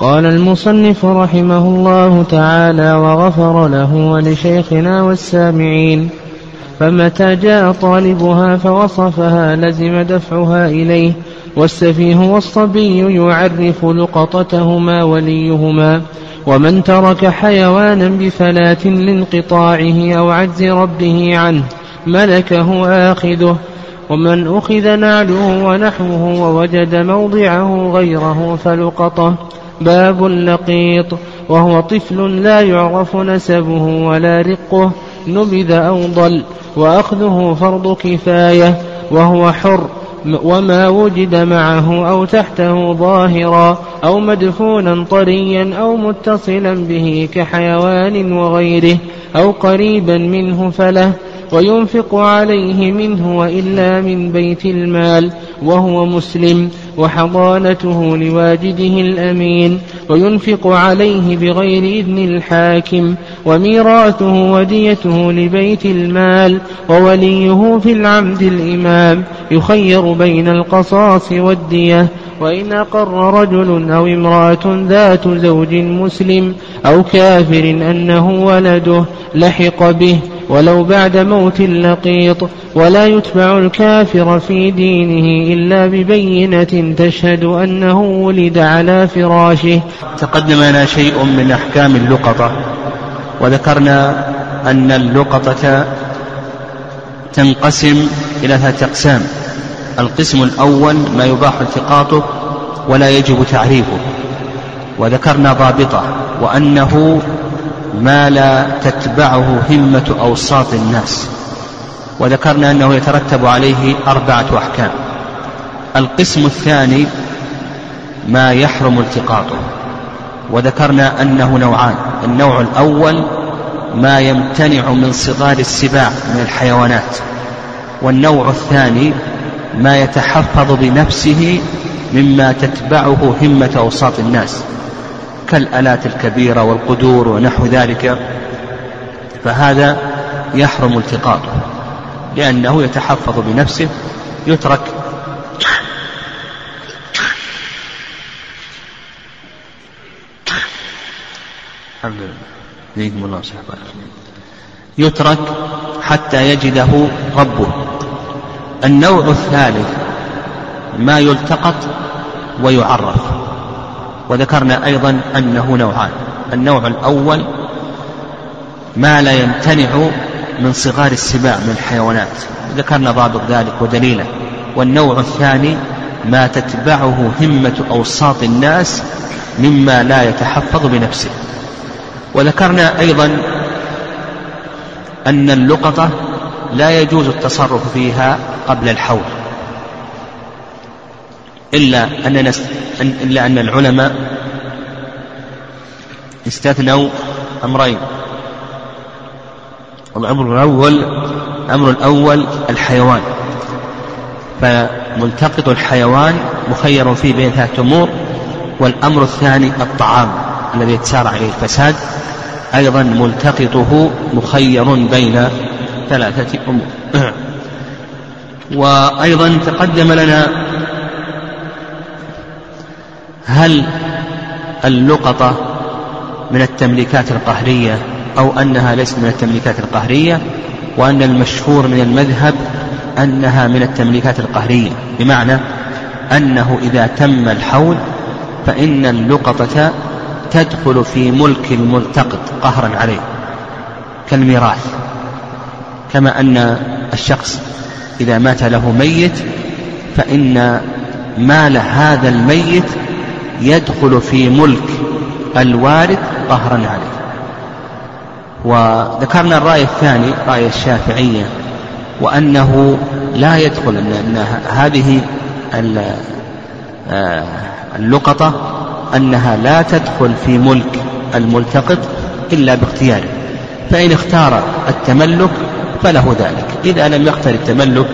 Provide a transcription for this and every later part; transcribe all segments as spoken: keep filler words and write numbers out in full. قال المصنف رحمه الله تعالى وغفر له ولشيخنا والسامعين: فمتى جاء طالبها فوصفها لزم دفعها إليه، والسفيه والصبي يعرف لقطتهما وليهما، ومن ترك حيوانا بفلات لانقطاعه أو عجز ربه عنه ملكه آخذه، ومن أخذ نعله ونحوه ووجد موضعه غيره فلقطه. باب اللقيط، وهو طفل لا يعرف نسبه ولا رقه، نبذ أو ضل، وأخذه فرض كفاية وهو حر، وما وجد معه أو تحته ظاهرا أو مدفونا طريا أو متصلا به كحيوان وغيره أو قريبا منه فله، وينفق عليه منه وإلا من بيت المال وهو مسلم، وحضانته لواجده الأمين، وينفق عليه بغير إذن الحاكم، وميراثه وديته لبيت المال، ووليه في العمد الإمام، يخير بين القصاص والدية. وإن أقر رجل أو امرأة ذات زوج مسلم أو كافر أنه ولده لحق به ولو بعد موت اللقيط، ولا يتبع الكافر في دينه إلا ببينة تشهد أنه ولد على فراشه. تقدم لنا شيء من أحكام اللقطة، وذكرنا أن اللقطة تنقسم إلى ثلاثة أقسام: القسم الأول ما يباح التقاطه ولا يجب تعريفه، وذكرنا ضابطه وأنه ما لا تتبعه همة أوساط الناس، وذكرنا أنه يترتب عليه أربعة أحكام. القسم الثاني ما يحرم التقاطه، وذكرنا أنه نوعان: النوع الأول ما يمتنع من صدار السباع من الحيوانات، والنوع الثاني ما يتحفظ بنفسه مما تتبعه همة أوساط الناس كالآلات الكبيرة والقدور ونحو ذلك، فهذا يحرم التقاطه لأنه يتحفظ بنفسه، يترك يترك حتى يجده ربه. النوع الثالث ما يلتقط ويعرف، وذكرنا أيضا أنه نوعان: النوع الأول ما لا يمتنع من صغار السباع من الحيوانات، ذكرنا ضابط ذلك ودليله، والنوع الثاني ما تتبعه همة أوساط الناس مما لا يتحفظ بنفسه. وذكرنا أيضا أن اللقطة لا يجوز التصرف فيها قبل الحول، إلا أن, إلا أن العلماء استثنوا أمرين: الأمر الأول أمر الأول الحيوان، فملتقط الحيوان مخير فيه بين ثلاثة أمور، والأمر الثاني الطعام الذي يتسارع عليه الفساد، أيضا ملتقطه مخير بين ثلاثة أمور. وأيضا تقدم لنا هل اللقطة من التمليكات القهرية أو أنها ليست من التمليكات القهرية، وأن المشهور من المذهب أنها من التمليكات القهرية، بمعنى أنه إذا تم الحول فإن اللقطة تدخل في ملك الملتقط قهرا عليه كالميراث، كما أن الشخص إذا مات له ميت فإن مال هذا الميت يدخل في ملك الوارث قهرا عليه. وذكرنا الرأي الثاني رأي الشافعية، وأنه لا يدخل أن هذه اللقطة أنها لا تدخل في ملك الملتقط إلا باختياره، فإن اختار التملك فله ذلك، إذا لم يختر التملك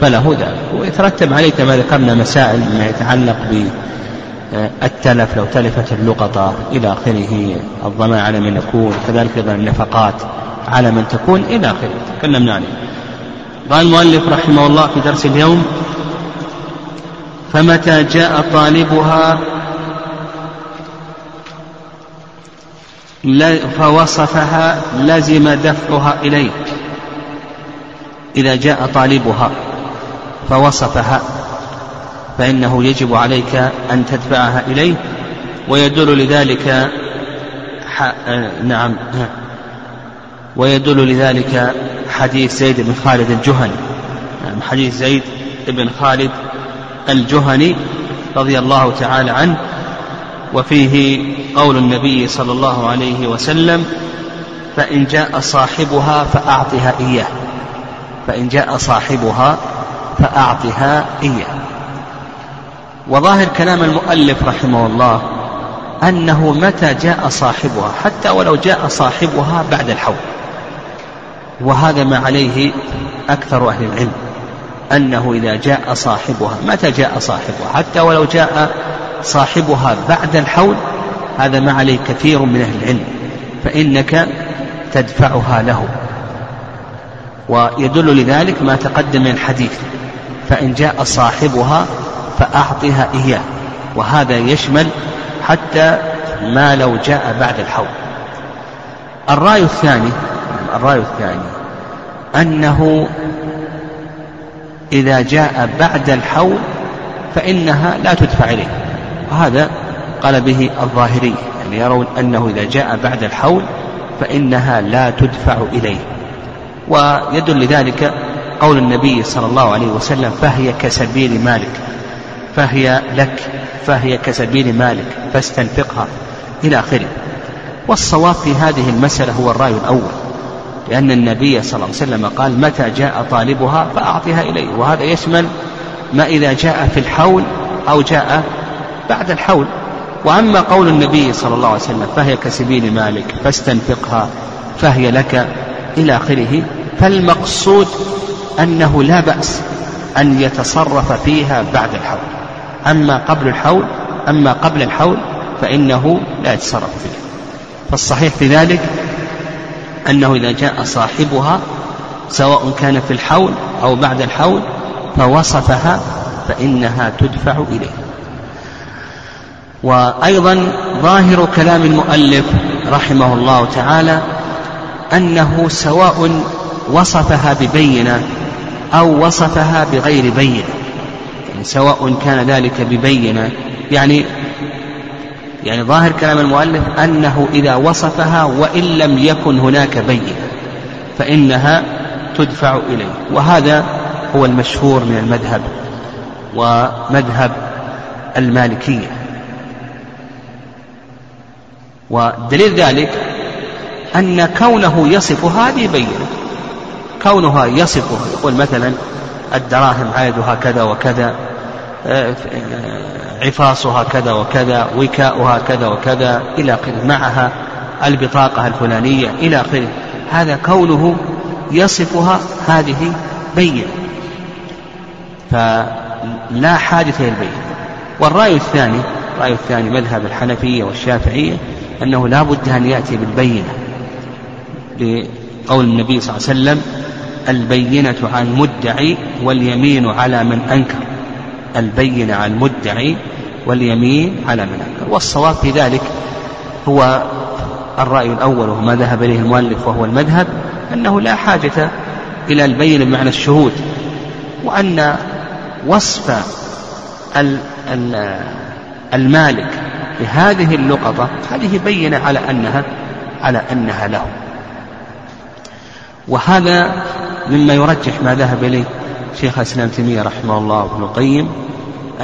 فله ذلك. ويترتب عليه كما ذكرنا مسائل ما يتعلق بالتلف لو تلفت اللقطة إلى آخره، الضمان على من يكون، كذلك أيضا النفقات على من تكون إلى آخره، تكلمنا عنه. قال المؤلف رحمه الله في درس اليوم: فمتى جاء طالبها فوصفها لزم دفعها إليه إذا جاء طالبها فوصفها، فإنه يجب عليك أن تدفعها إليه. ويدل لذلك نعم ويدل لذلك حديث زيد بن خالد الجهني، نعم حديث زيد بن خالد الجهني رضي الله تعالى عنه، وفيه قول النبي صلى الله عليه وسلم: فإن جاء صاحبها فأعطها إياه، فإن جاء صاحبها فأعطها إياه. وظاهر كلام المؤلف رحمه الله أنه متى جاء صاحبها، حتى ولو جاء صاحبها بعد الحول، وهذا ما عليه أكثر أهل العلم، أنه إذا جاء صاحبها، متى جاء صاحبها حتى ولو جاء صاحبها بعد الحول، هذا ما عليه كثير من أهل العلم، فإنك تدفعها له. ويدل لذلك ما تقدم من الحديث: فإن جاء صاحبها فأعطها إياه، وهذا يشمل حتى ما لو جاء بعد الحول. الرأي الثاني الرأي الثاني أنه إذا جاء بعد الحول فإنها لا تدفع إليه، وهذا قال به الظاهري، يعني يرون أنه إذا جاء بعد الحول فإنها لا تدفع إليه. ويدل لذلك قول النبي صلى الله عليه وسلم: فهي كسبيل مالك، فهي لك، فهي كسبيل مالك فاستنفقها، إلى آخره. والصواب في هذه المسألة هو الرأي الأول، لأن النبي صلى الله عليه وسلم قال: متى جاء طالبها فأعطها إليه، وهذا يشمل ما إذا جاء في الحول أو جاء بعد الحول. وأما قول النبي صلى الله عليه وسلم: فهي كسبيل مالك فاستنفقها، فهي لك، إلى آخره، فالمقصود أنه لا بأس أن يتصرف فيها بعد الحول. أما قبل الحول أما قبل الحول فإنه لا يتصرف فيها. فالصحيح في ذلك أنه إذا جاء صاحبها سواء كان في الحول أو بعد الحول فوصفها فإنها تدفع إليه. وأيضا ظاهر كلام المؤلف رحمه الله تعالى أنه سواء وصفها ببينة أو وصفها بغير بينة، يعني سواء كان ذلك ببينة، يعني يعني ظاهر كلام المؤلف أنه إذا وصفها وإن لم يكن هناك بينة فإنها تدفع إليه، وهذا هو المشهور من المذهب ومذهب المالكية. ودليل ذلك أن كونه يصفها هذه بينة، كونها يصفها، يقول مثلا: الدراهم عددها كذا وكذا، عفاصها كذا وكذا، وكاؤها كذا وكذا، إلى آخره، معها البطاقة الفلانية، إلى آخره. هذا كونه يصفها هذه بينة، فلا حادث للبينة. والرأي الثاني الرأي الثاني مذهب الحنفية والشافعية أنه لا بد أن يأتي بالبينة، بقول النبي صلى الله عليه وسلم: البينة عن مدعي واليمين على من أنكر، البينة عن مدعي واليمين على من أنكر. والصواب في ذلك هو الرأي الأول، وهو ما ذهب إليه المؤلف، وهو المذهب أنه لا حاجة إلى البينة بمعنى الشهود، وأن وصف المالك بهذه اللقطة هذه بينة على أنها على أنها له. وهذا مما يرجح ما ذهب إليه شيخ الإسلام ابن تيمية رحمه الله وابن القيم،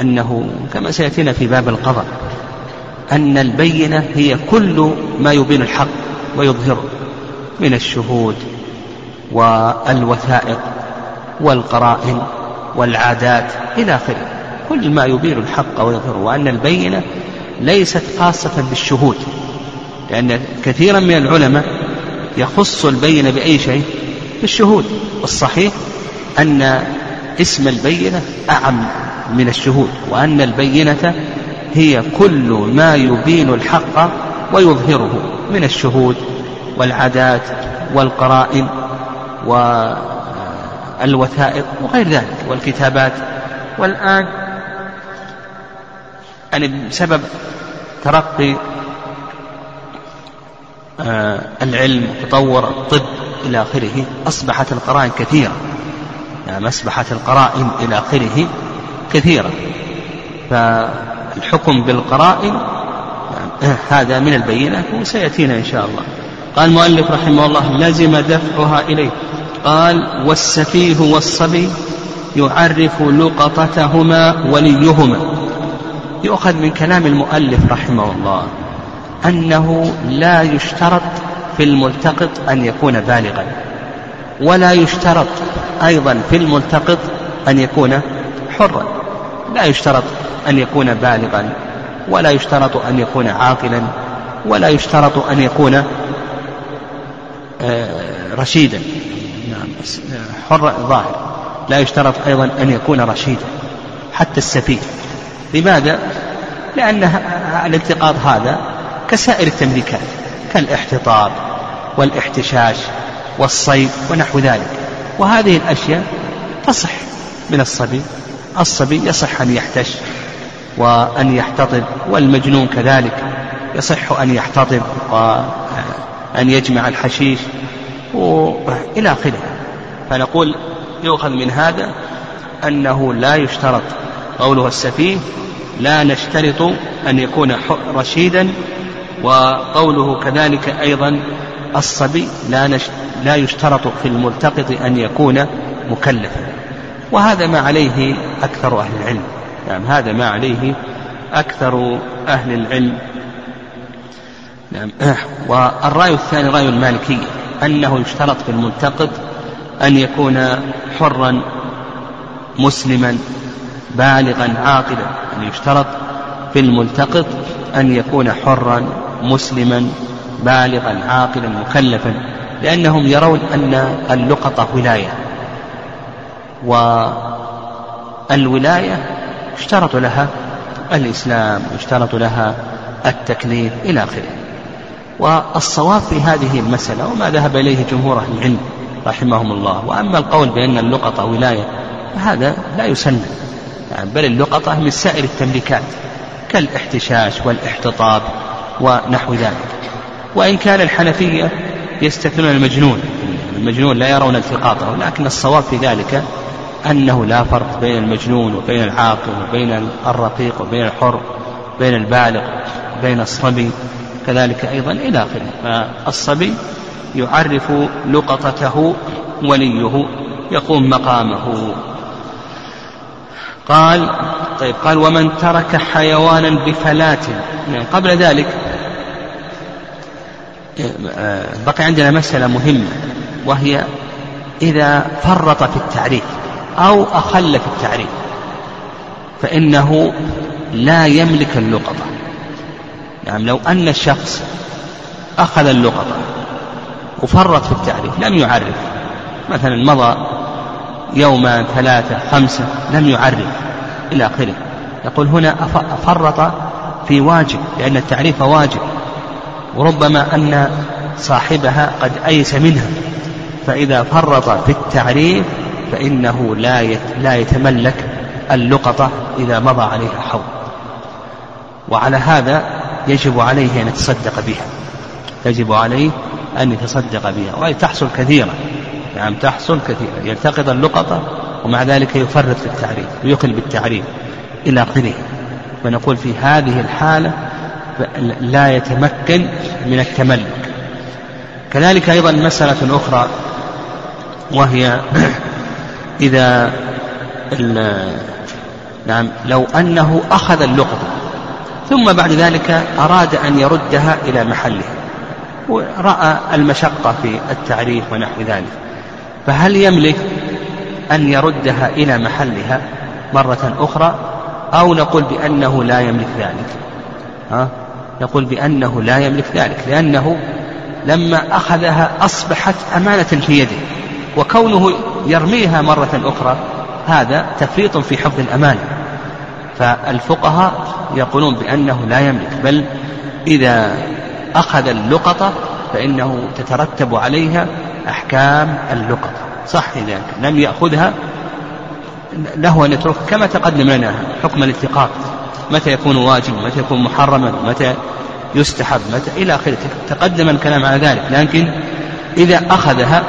أنه كما سيأتينا في باب القضاء، أن البينة هي كل ما يبين الحق ويظهره من الشهود والوثائق والقرائن والعادات، إلى آخره، كل ما يبين الحق ويظهره. وأن البينة ليست خاصة بالشهود، لأن كثيرا من العلماء يخص البينة بأي شيء؟ بالشهود. والصحيح أن اسم البينة أعم من الشهود، وأن البينة هي كل ما يبين الحق ويظهره من الشهود والعادات والقرائن والوثائق وغير ذلك والكتابات. والآن يعني بسبب ترقي العلم وتطور الطب إلى آخره، أصبحت القرائن كثيرة، يعني أصبحت القرائن إلى آخره كثيرة. فالحكم بالقرائن يعني هذا من البينات وسيأتينا إن شاء الله. قال المؤلف رحمه الله: لازم دفعها إليه. قال: والسفيه والصبي يعرف لقطتهما وليهما. يؤخذ من كلام المؤلف رحمه الله أنه لا يشترط في الملتقط أن يكون بالغا، ولا يشترط أيضا في الملتقط أن يكون حرا، لا يشترط أن يكون بالغا، ولا يشترط أن يكون عاقلا، ولا يشترط أن يكون رشيدا حرا ظاهر، لا يشترط أيضا أن يكون رشيدا حتى السفيه. لماذا؟ لأن الالتقاط هذا كسائر التملكات كالاحتطاب والاحتشاش والصيد ونحو ذلك، وهذه الأشياء تصح من الصبي، الصبي يصح أن يحتش وأن يحتطب، والمجنون كذلك يصح أن يحتطب وأن يجمع الحشيش وإلى آخره. فنقول يؤخذ من هذا أنه لا يشترط، قوله السفيه لا نشترط أن يكون رشيدا، وقوله كذلك أيضا الصبي لا, لا يشترط في الملتقط أن يكون مكلفا. وهذا ما عليه أكثر أهل العلم، نعم يعني هذا ما عليه أكثر أهل العلم. نعم. والرأي الثاني رأي المالكية أنه يشترط في الملتقط أن يكون حرا مسلما بالغا عاقلا، أن يشترط في الملتقط أن يكون حرا مسلما بالغا عاقلا مكلفا، لأنهم يرون أن اللقطة ولاية، والولاية اشترط لها الإسلام واشترط لها التكليف إلى آخره. والصواب في هذه المسألة وما ذهب إليه جمهور أهل العلم رحمهم الله. وأما القول بأن اللقطة ولاية فهذا لا يسن، يعني بل اللقطة من سائر التملكات كالاحتشاش والاحتطاب ونحو ذلك. وإن كان الحنفية يستثنون المجنون، المجنون لا يرون التقاطه، لكن الصواب في ذلك أنه لا فرق بين المجنون وبين العاقل وبين الرقيق وبين الحر وبين البالغ وبين الصبي كذلك أيضا إلى آخره. فالصبي يعرف لقطته وليه يقوم مقامه. قال طيب قال ومن ترك حيوانا بفلات، يعني قبل ذلك بقي عندنا مسألة مهمة، وهي إذا فرط في التعريف أو أخل في التعريف فإنه لا يملك اللقطة. يعني لو أن الشخص أخذ اللقطة وفرط في التعريف، لم يعرف، مثلا مضى يوما ثلاثة خمسة لم يعرف إلى آخره، يقول هنا فرط في واجب، لأن التعريف واجب، وربما أن صاحبها قد أيس منها، فإذا فرط في التعريف فإنه لا يتملك اللقطة إذا مضى عليها حول. وعلى هذا يجب عليه أن يتصدق بها، يجب عليه أن يتصدق بها، وهي تحصل كثيرا، يعني تحصل كثيرا، يلتقط اللقطة ومع ذلك يفرط في التعريف ويخل بالتعريف إلى آخره. فنقول في هذه الحالة لا يتمكن من التملك. كذلك أيضا مسألة أخرى، وهي إذا نعم لو أنه أخذ اللقطة ثم بعد ذلك أراد أن يردها إلى محلها، ورأى المشقة في التعريف ونحو ذلك، فهل يملك أن يردها إلى محلها مرة أخرى، أو نقول بأنه لا يملك ذلك؟ ها؟ نقول بأنه لا يملك ذلك، لأنه لما أخذها أصبحت أمانة في يده، وكونه يرميها مرة أخرى هذا تفريط في حفظ الأمانة. فالفقهاء يقولون بأنه لا يملك، بل إذا أخذ اللقطة فإنه تترتب عليها أحكام اللقطة، صح ذلك، لم يأخذها له أن يترك، كما تقدم لنا حكم الالتقاط، متى يكون واجب، متى يكون محرما، متى يستحب متى إلى آخره. تقدم الكلام على ذلك. لكن إذا أخذها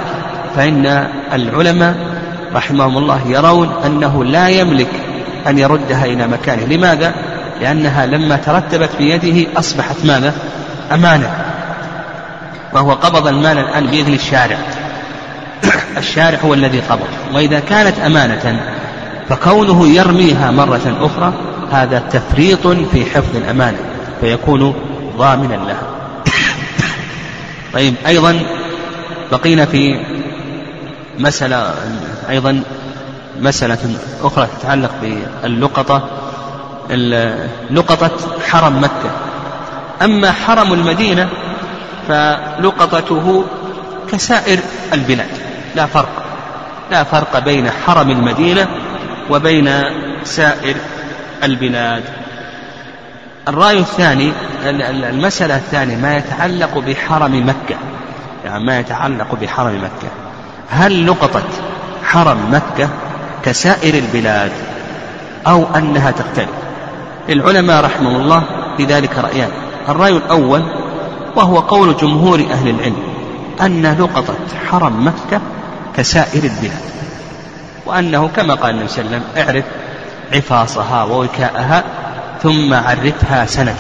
فإن العلماء رحمهم الله يرون أنه لا يملك أن يردها إلى مكانه. لماذا؟ لأنها لما ترتبت في يده أصبحت ماذا؟ أمانة. وهو قبض المال الآن بيد الشارع، الشارع هو الذي قبض. وإذا كانت أمانة فكونه يرميها مرة أخرى هذا تفريط في حفظ الأمانة، فيكون ضامنا لها. طيب، أيضا بقينا في مسألة أيضا مسألة أخرى تتعلق باللقطة، لقطة حرم مكة. أما حرم المدينة فلقطته كسائر البلاد، لا فرق لا فرق بين حرم المدينة وبين سائر البلاد. الرأي الثاني، المسألة الثانية ما يتعلق بحرم مكة، يعني ما يتعلق بحرم مكة، هل لقطة حرم مكة كسائر البلاد أو أنها تختلف؟ العلماء رحمه الله في ذلك رأيان. الرأي الأول وهو قول جمهور أهل العلم أن لقطة حرم مكة كسائر البلاد، وأنه كما قال النبي صلى الله عليه وسلم: اعرف عفاصها ووكاءها ثم عرفها سنة،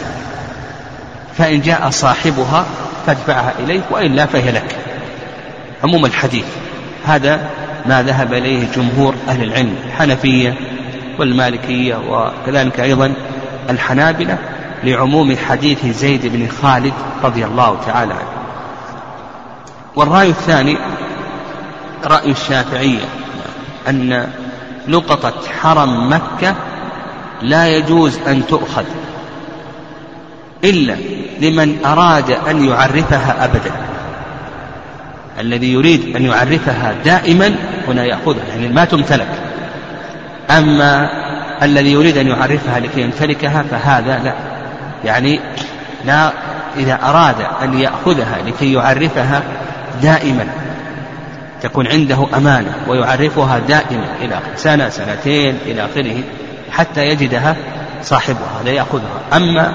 فإن جاء صاحبها فادفعها إليك وإلا فهي لك. عموم الحديث هذا ما ذهب إليه جمهور أهل العلم، الحنفية والمالكية وكذلك أيضا الحنابلة، لعموم حديث زيد بن خالد رضي الله تعالى عنه. والرأي الثاني رأي الشافعية، أن لقطة حرم مكة لا يجوز أن تؤخذ إلا لمن أراد أن يعرفها أبدا، الذي يريد أن يعرفها دائما هنا يأخذها، يعني ما تمتلك. أما الذي يريد أن يعرفها لكي يمتلكها فهذا لا، يعني لا، إذا أراد أن يأخذها لكي يعرفها دائما تكون عنده أمانة ويعرفها دائما إلى سنة سنتين إلى آخره حتى يجدها صاحبها لا يأخذها. أما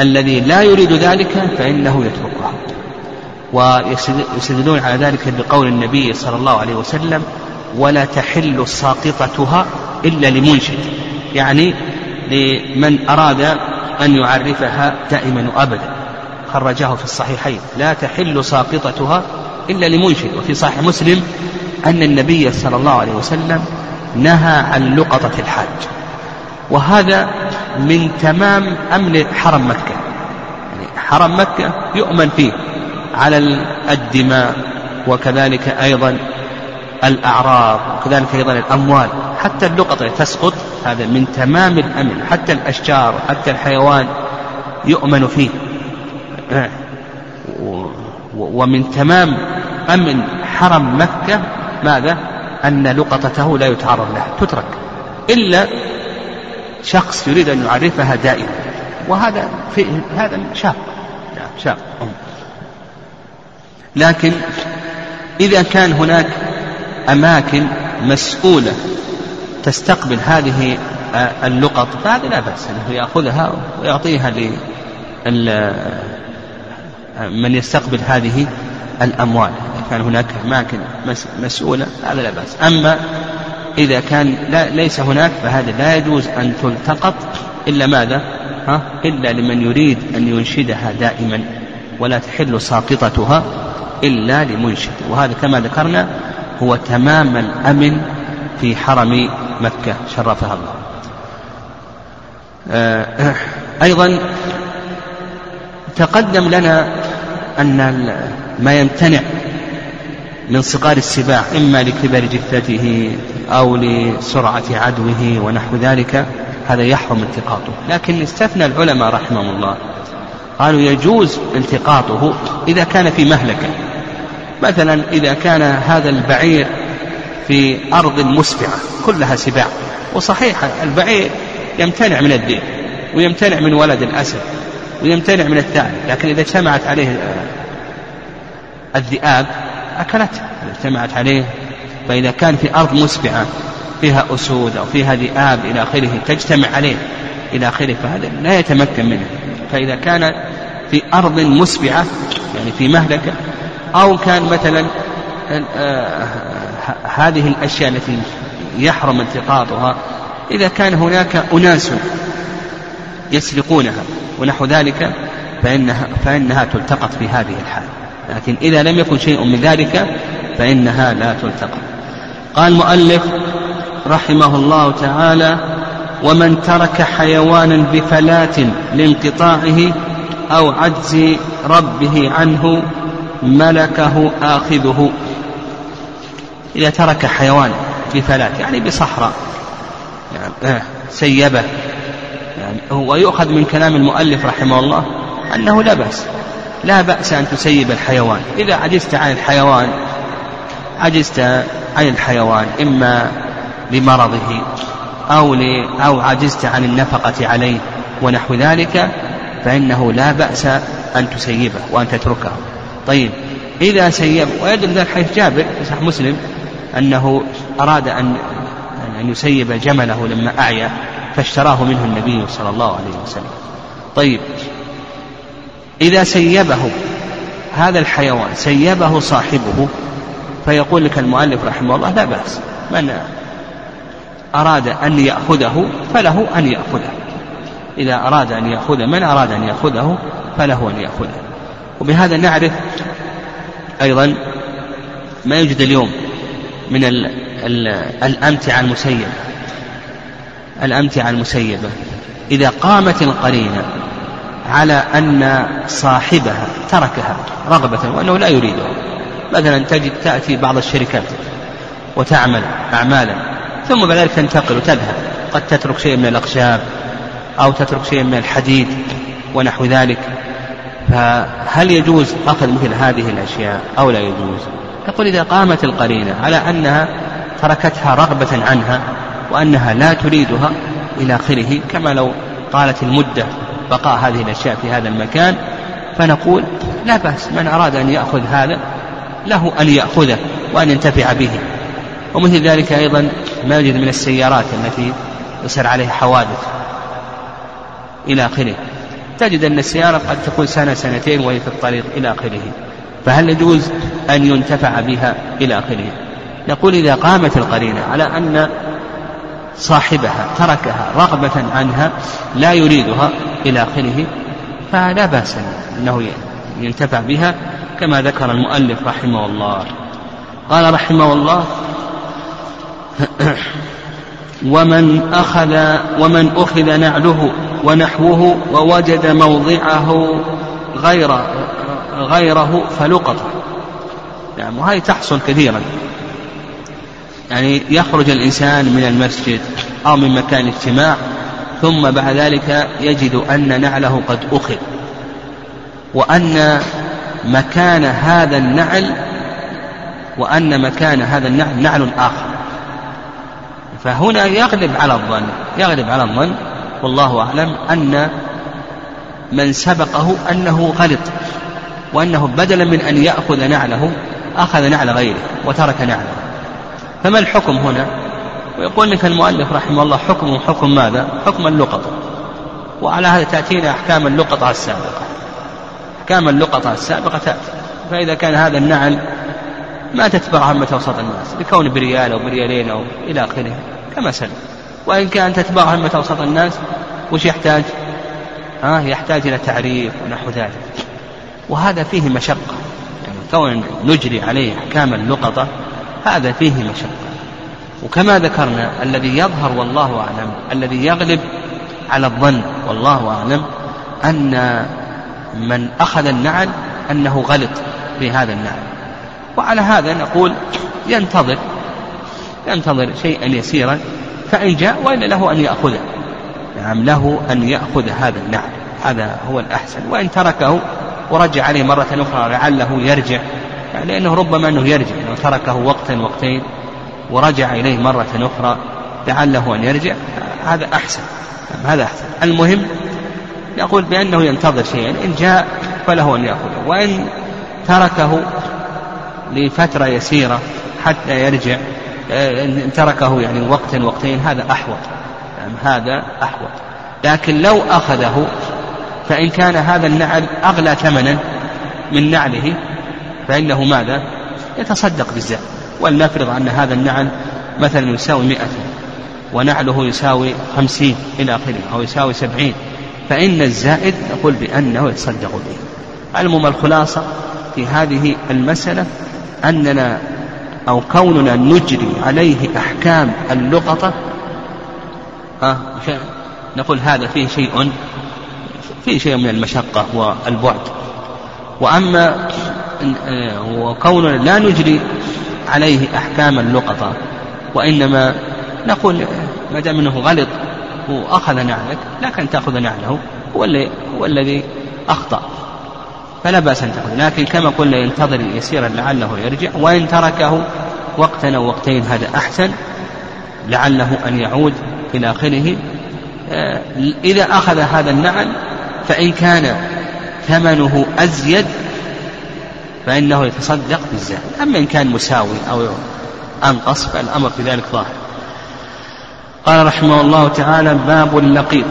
الذي لا يريد ذلك فإنه يتركها. ويستدلون على ذلك بقول النبي صلى الله عليه وسلم: ولا تحل ساقطتها إلا لمنشد، يعني لمن أراد أن يعرفها دائما وأبدا. خرجاه في الصحيحين: لا تحل ساقطتها إلا لمنشد. وفي صحيح مسلم أن النبي صلى الله عليه وسلم نهى عن لقطة الحاج، وهذا من تمام أمن حرم مكة. يعني حرم مكة يؤمن فيه على الدماء وكذلك أيضا الأعراض وكذلك أيضا الأموال، حتى اللقطة تسقط، هذا من تمام الأمن. حتى الأشجار حتى الحيوان يؤمن فيه، ومن تمام أمن حرم مكة ماذا؟ أن لقطته لا يتعرض لها، تترك إلا شخص يريد أن يعرفها دائما، وهذا في هذا شاق شاق. لكن إذا كان هناك أماكن مسؤولة تستقبل هذه اللقط فهذا لا بأس أنه يأخذها ويعطيها لمن يستقبل هذه الأموال. إذا كان هناك أماكن مسؤولة هذا لا بأس. أما إذا كان لا ليس هناك فهذا لا يجوز أن تلتقط إلا ماذا؟ ها؟ إلا لمن يريد أن ينشدها دائما، ولا تحل ساقطتها إلا لمنشد. وهذا كما ذكرنا هو تمام الأمن في حرم مكة شرفها الله. أيضا تقدم لنا أن ما يمتنع من صغار السباع إما لكبر جثته أو لسرعة عدوه ونحو ذلك هذا يحرم التقاطه. لكن استثنى العلماء رحمهم الله، قالوا يجوز التقاطه إذا كان في مهلكة، مثلا إذا كان هذا البعير في أرض مسبعة كلها سباع، وصحيح البعير يمتنع من الذئب ويمتنع من ولد الأسد ويمتنع من الثعلب، لكن إذا اجتمعت عليه الذئاب أكلته، اجتمعت عليه. فإذا كان في أرض مسبعة فيها أسود أو فيها ذئاب إلى آخره تجتمع عليه إلى آخره فهذا لا يتمكن منه. فإذا كان في أرض مسبعة يعني في مهلكة، أو كان مثلا هذه الأشياء التي يحرم التقاطها إذا كان هناك أناس يسرقونها ونحو ذلك فإنها, فإنها تلتقط في هذه الحالة، لكن إذا لم يكن شيء من ذلك فإنها لا تلتقط. قال المؤلف رحمه الله تعالى: ومن ترك حيوانا بفلات لانقطاعه أو عجز ربه عنه ملكه آخذه. إذا ترك حيوان بفلات يعني بصحراء يعني سيبه، يعني ويؤخذ من كلام المؤلف رحمه الله أنه لا بأس لا بأس أن تسيب الحيوان إذا عجزت عن الحيوان عجزت عن الحيوان إما لمرضه أو, أو عجزت عن النفقة عليه ونحو ذلك فإنه لا بأس أن تسيبه وأن تتركه. طيب إذا سيبه، ويدل ذلك حيث جابر في صحيح مسلم أنه أراد أن, أن يسيب جمله لما أعيا فاشتراه منه النبي صلى الله عليه وسلم. طيب إذا سيبه هذا الحيوان سيبه صاحبه فيقول لك المؤلف رحمه الله لا بأس، من أراد أن يأخذه فله أن يأخذه، إذا أراد أن يأخذه من أراد أن يأخذه فله أن يأخذه. وبهذا نعرف أيضا ما يوجد اليوم من ال ال الأمتعة المسيبة الأمتعة المسيبة إذا قامت القرينة على أن صاحبها تركها رغبة وأنه لا يريدها. مثلا تجد تأتي بعض الشركات وتعمل أعمالا ثم بعد ذلك تنتقل وتذهب، قد تترك شيء من الأقشاب أو تترك شيء من الحديد ونحو ذلك، فهل يجوز أخذ مثل هذه الأشياء أو لا يجوز؟ يقول إذا قامت القرينة على أنها تركتها رغبة عنها وأنها لا تريدها إلى آخره، كما لو طالت المدة بقاء هذه الأشياء في هذا المكان، فنقول لا بأس من أراد أن يأخذ هذا له أن يأخذه وأن ينتفع به. ومثل ذلك أيضا ما يوجد من السيارات التي يصير عليها حوادث إلى آخره، تجد أن السيارة قد تكون سنة سنتين وهي في الطريق إلى آخره، فهل يجوز أن ينتفع بها إلى آخره؟ نقول إذا قامت القرينة على أن صاحبها تركها رغبة عنها لا يريدها إلى آخره فلا بأس أنه ينتفع بها كما ذكر المؤلف رحمه الله. قال رحمه الله: ومن أخذ ومن أخذ نعله ونحوه ووجد موضعه غير غيره فلقطه. يعني وهي تحصل كثيرا، يعني يخرج الإنسان من المسجد أو من مكان اجتماع ثم بعد ذلك يجد أن نعله قد أخذ وأن مكان هذا النعل وأن مكان هذا النعل نعل آخر، فهنا يغلب على الظن يغلب على الظن والله أعلم أن من سبقه أنه غلط، وأنه بدلا من أن يأخذ نعله أخذ نعل غيره وترك نعله. فما الحكم هنا؟ ويقول لك المؤلف رحمه الله حكم حكم ماذا؟ حكم اللقطة. وعلى هذا تأتينا أحكام اللقطة السابقة أحكام اللقطة السابقة تأتي. فإذا كان هذا النعل ما تتبع عامة وسط الناس لكون بريال أو بريالين أو إلى آخره كما سلم، وإن كان تتبع عامة وسط الناس وش يحتاج؟ آه يحتاج إلى تعريف ونحو ذلك، وهذا فيه مشقة. يعني كون نجري عليه أحكام اللقطة هذا فيه مشقة، وكما ذكرنا الذي يظهر والله أعلم الذي يغلب على الظن والله أعلم أن من أخذ النعل أنه غلط في هذا النعل. وعلى هذا نقول ينتظر ينتظر شيئا يسيرا فإن جاء، وإلا له أن يأخذه، نعم له أن يأخذ هذا النعل، هذا هو الأحسن. وإن تركه ورجع عليه مرة أخرى لعله يرجع، يعني لأنه ربما أنه يرجع لأنه يعني تركه وقتا وقتين ورجع إليه مرة أخرى لعله أن يرجع، هذا أحسن هذا أحسن المهم يقول بأنه ينتظر شيئا، إن جاء فله أن يأخذه، وإن تركه لفترة يسيرة حتى يرجع إن تركه يعني وقتا وقتين هذا أحوط، يعني هذا أحوط. لكن لو أخذه فإن كان هذا النعل أغلى ثمنا من نعله فإنه ماذا؟ يتصدق بالزكاة. ولنفرض أن هذا النعل مثلا يساوي مئة ونعله يساوي خمسين إلى آخره أو يساوي سبعين، فإن الزائد نقول بأنه يتصدق به. المهم الخلاصة في هذه المسألة أننا أو كوننا نجري عليه أحكام اللقطة أه نقول هذا فيه شيء فيه شيء من المشقة والبعد. وأما وكوننا لا نجري عليه أحكام اللقطة وإنما نقول ما دام أنه غلط وأخذ نعلك لكن تأخذ نعله، هو الذي أخطأ فلا بأس أن تأخذ، لكن كما قلنا ينتظر يسيرا لعله يرجع، وإن تركه وقتنا وقتين هذا أحسن لعله أن يعود إلى آخره. إذا أخذ هذا النعل فإن كان ثمنه أزيد فإنه يتصدق بالزائد، أما إن كان مساوي أو أنقص فالأمر في ذلك ظاهر. قال رحمه الله تعالى: باب اللقيط،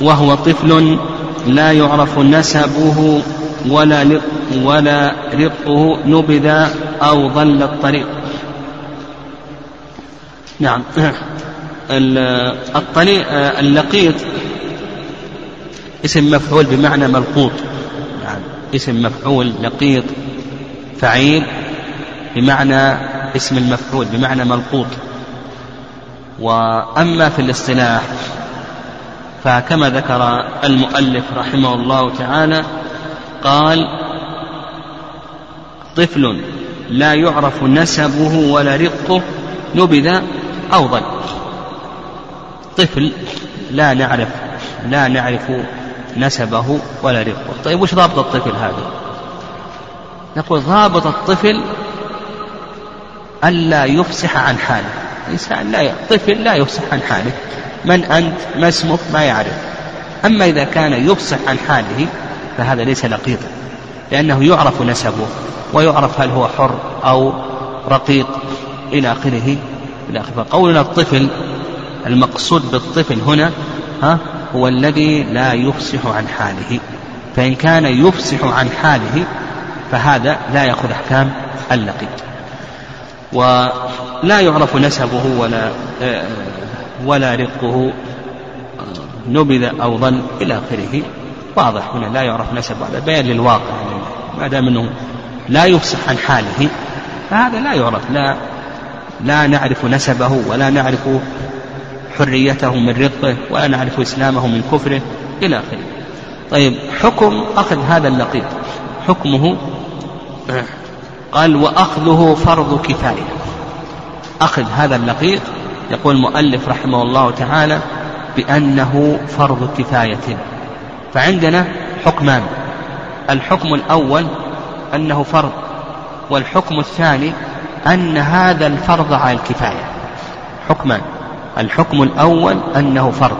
وهو طفل لا يعرف نسبه ولا ولا رقه نبذ أو ضل الطريق. نعم، الطريق اللقيط اسم مفعول بمعنى ملقوط، يعني اسم مفعول لقيط فعيل بمعنى اسم المفعول بمعنى ملقوط. وأما في الاصطلاح فكما ذكر المؤلف رحمه الله تعالى قال: طفل لا يعرف نسبه ولا رقه نبذ أو ضل. طفل لا نعرف لا نعرف نسبه ولا رقه. طيب وش ضابط الطفل هذا؟ نقول ضابط الطفل ألا يفسح عن حاله، إنسان لا طفل لا يفسح عن حاله، من أنت ما اسمك ما يعرف. أما إذا كان يفسح عن حاله فهذا ليس لقيطا، لأنه يعرف نسبه ويعرف هل هو حر أو رقيق إلى آخره. فقولنا الطفل المقصود بالطفل هنا ها هو الذي لا يفسح عن حاله، فإن كان يفسح عن حاله فهذا لا يأخذ أحكام اللقيط. ولا يعرف نسبه ولا ولا رقه نبذ أو ضل إلى آخره. واضح هنا لا يعرف نسبه، هذا بيان للواقع، ما دام أنه لا يفسح عن حاله فهذا لا يعرف، لا لا نعرف نسبه ولا نعرف حريته من رقه ولا نعرف إسلامه من كفره إلى آخره. طيب حكم أخذ هذا اللقيط، حكمه قال: وأخذه فرض كفاية. أخذ هذا اللقيط يقول المؤلف رحمه الله تعالى بأنه فرض كفاية. فعندنا حكمان: الحكم الأول أنه فرض، والحكم الثاني أن هذا الفرض على الكفاية. حكمان: الحكم الأول أنه فرض،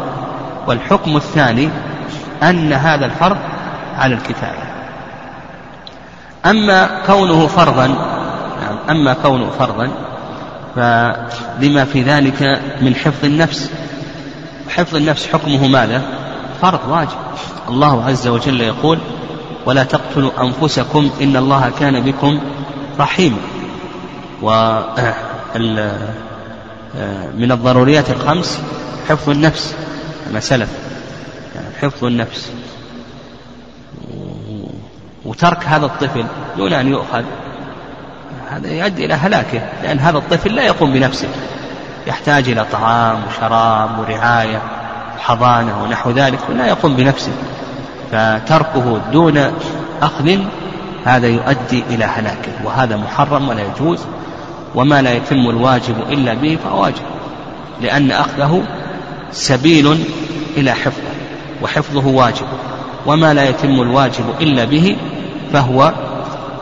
والحكم الثاني أن هذا الفرض على الكفاية. أما كونه فرضا أما كونه فرضا فلما في ذلك من حفظ النفس. حفظ النفس حكمه ماذا؟ فرض واجب. الله عز وجل يقول: ولا تقتلوا أنفسكم إن الله كان بكم رحيما. ومن الضروريات الخمس حفظ النفس كما سلف، حفظ النفس. وترك هذا الطفل دون أن يؤخذ هذا يؤدي إلى هلاكه، لأن هذا الطفل لا يقوم بنفسه، يحتاج إلى طعام وشراب ورعاية وحضانة ونحو ذلك ولا يقوم بنفسه، فتركه دون أخذ هذا يؤدي إلى هلاكه، وهذا محرم ولا يجوز، وما لا يتم الواجب إلا به فواجب، لأن أخذه سبيل إلى حفظه وحفظه واجب، وما لا يتم الواجب إلا به فهو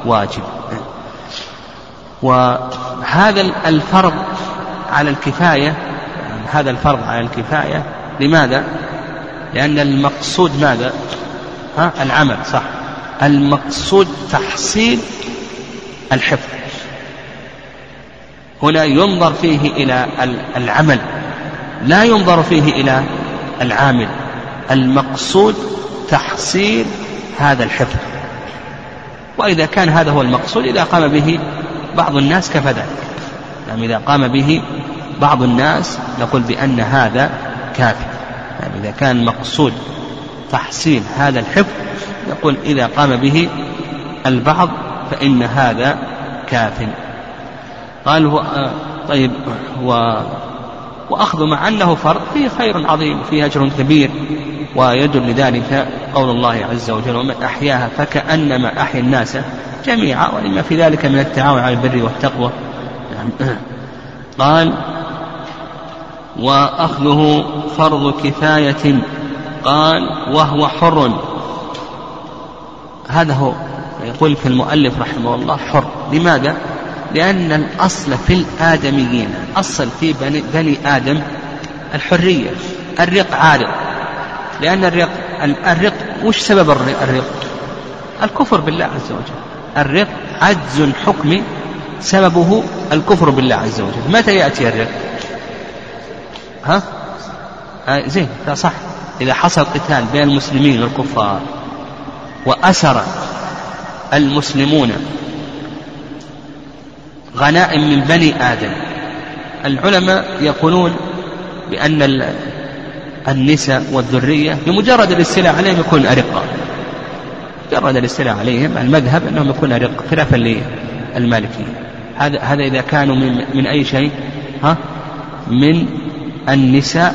واجب. وهذا الفرض على الكفاية، هذا الفرض على الكفاية لماذا؟ لأن المقصود ماذا؟ ها؟ العمل، صح، المقصود تحصيل الحفظ. هنا ينظر فيه إلى العمل لا ينظر فيه إلى العامل، المقصود تحصيل هذا الحفظ. وإذا كان هذا هو المقصود إذا قام به بعض الناس كفى ذلك، يعني إذا قام به بعض الناس نقول بأن هذا كافي. يعني إذا كان مقصود تحصيل هذا الحفظ نقول إذا قام به البعض فإن هذا كاف. قال هو طيب و وأخذ مع أنه فرض فيه خير عظيم، فيه أجر كبير، ويدل لذلك قول الله عز وجل ومن أحياها فكأنما أحيا الناس جميعا، ولما في ذلك من التعاون على البر والتقوى. قال وأخذه فرض كفاية. قال وهو حر. هذا هو يقول في المؤلف رحمه الله حر. لماذا؟ لأن الأصل في الآدميين، الأصل في بني, بني آدم الحرية. الرق عارض، لأن الرق الرق وش سبب الرق؟ الكفر بالله عز وجل. الرق عجز حكمي سببه الكفر بالله عز وجل. متى يأتي الرق؟ ها؟ آه زين صح، إذا حصل قتال بين المسلمين والكفار وأسر المسلمون غنائم من بني آدم. العلماء يقولون بأن النساء والذرية بمجرد الاستيلاء عليهم يكون أرقة، مجرد الاستيلاء عليهم المذهب أنهم يكون أرقة خلافا للمالكية. هذا هذا إذا كانوا من, من أي شيء؟ ها؟ من النساء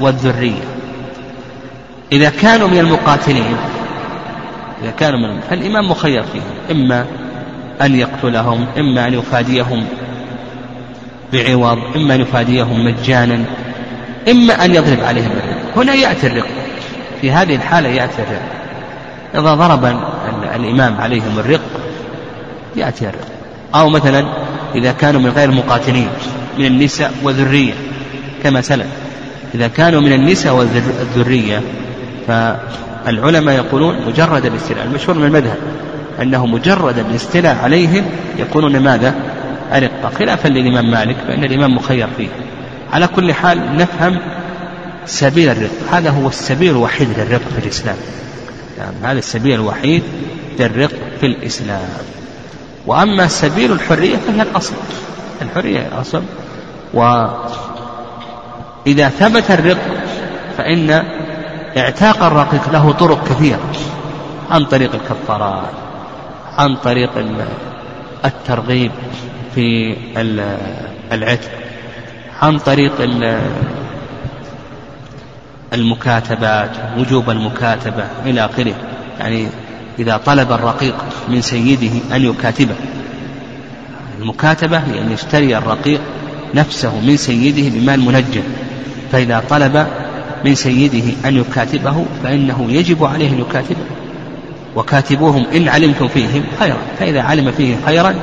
والذرية. إذا كانوا من المقاتلين، إذا كانوا من فالإمام مخير فيهم، إما أن يقتلهم، إما أن يفاديهم بعوض، إما أن يفاديهم مجانا، إما أن يضرب عليهم. هنا يأتي الرق، في هذه الحالة يأتي الرق. إذا ضرب الإمام عليهم الرق يأتي الرق. أو مثلا إذا كانوا من غير مقاتلين، من النساء والذرية كما سلف. إذا كانوا من النساء والذرية فالعلماء يقولون مجرد الاستيلاء، المشهور من المذهب أنه مجرد الاستيلاء عليهم يقولون ماذا؟ أرقة، خلافا للإمام مالك فإن الإمام مخير فيه. على كل حال نفهم سبيل الرق، هذا هو السبيل الوحيد للرق في الإسلام، يعني هذا السبيل الوحيد للرق في الإسلام. وأما سبيل الحرية فهي الأصل، الحرية الأصل. وإذا ثبت الرق فإن اعتاق الرقيق له طرق كثيرة، عن طريق الكفارات، عن طريق الترغيب في العتق، عن طريق المكاتبات، وجوب المكاتبة إلى آخره. يعني إذا طلب الرقيق من سيده أن يكاتبه، المكاتبة أن يشتري الرقيق نفسه من سيده بمال منجم، فإذا طلب من سيده أن يكاتبه فإنه يجب عليه أن يكاتبه. وكاتبوهم إن علمتم فيهم خيرا، فإذا علم فيه خيرا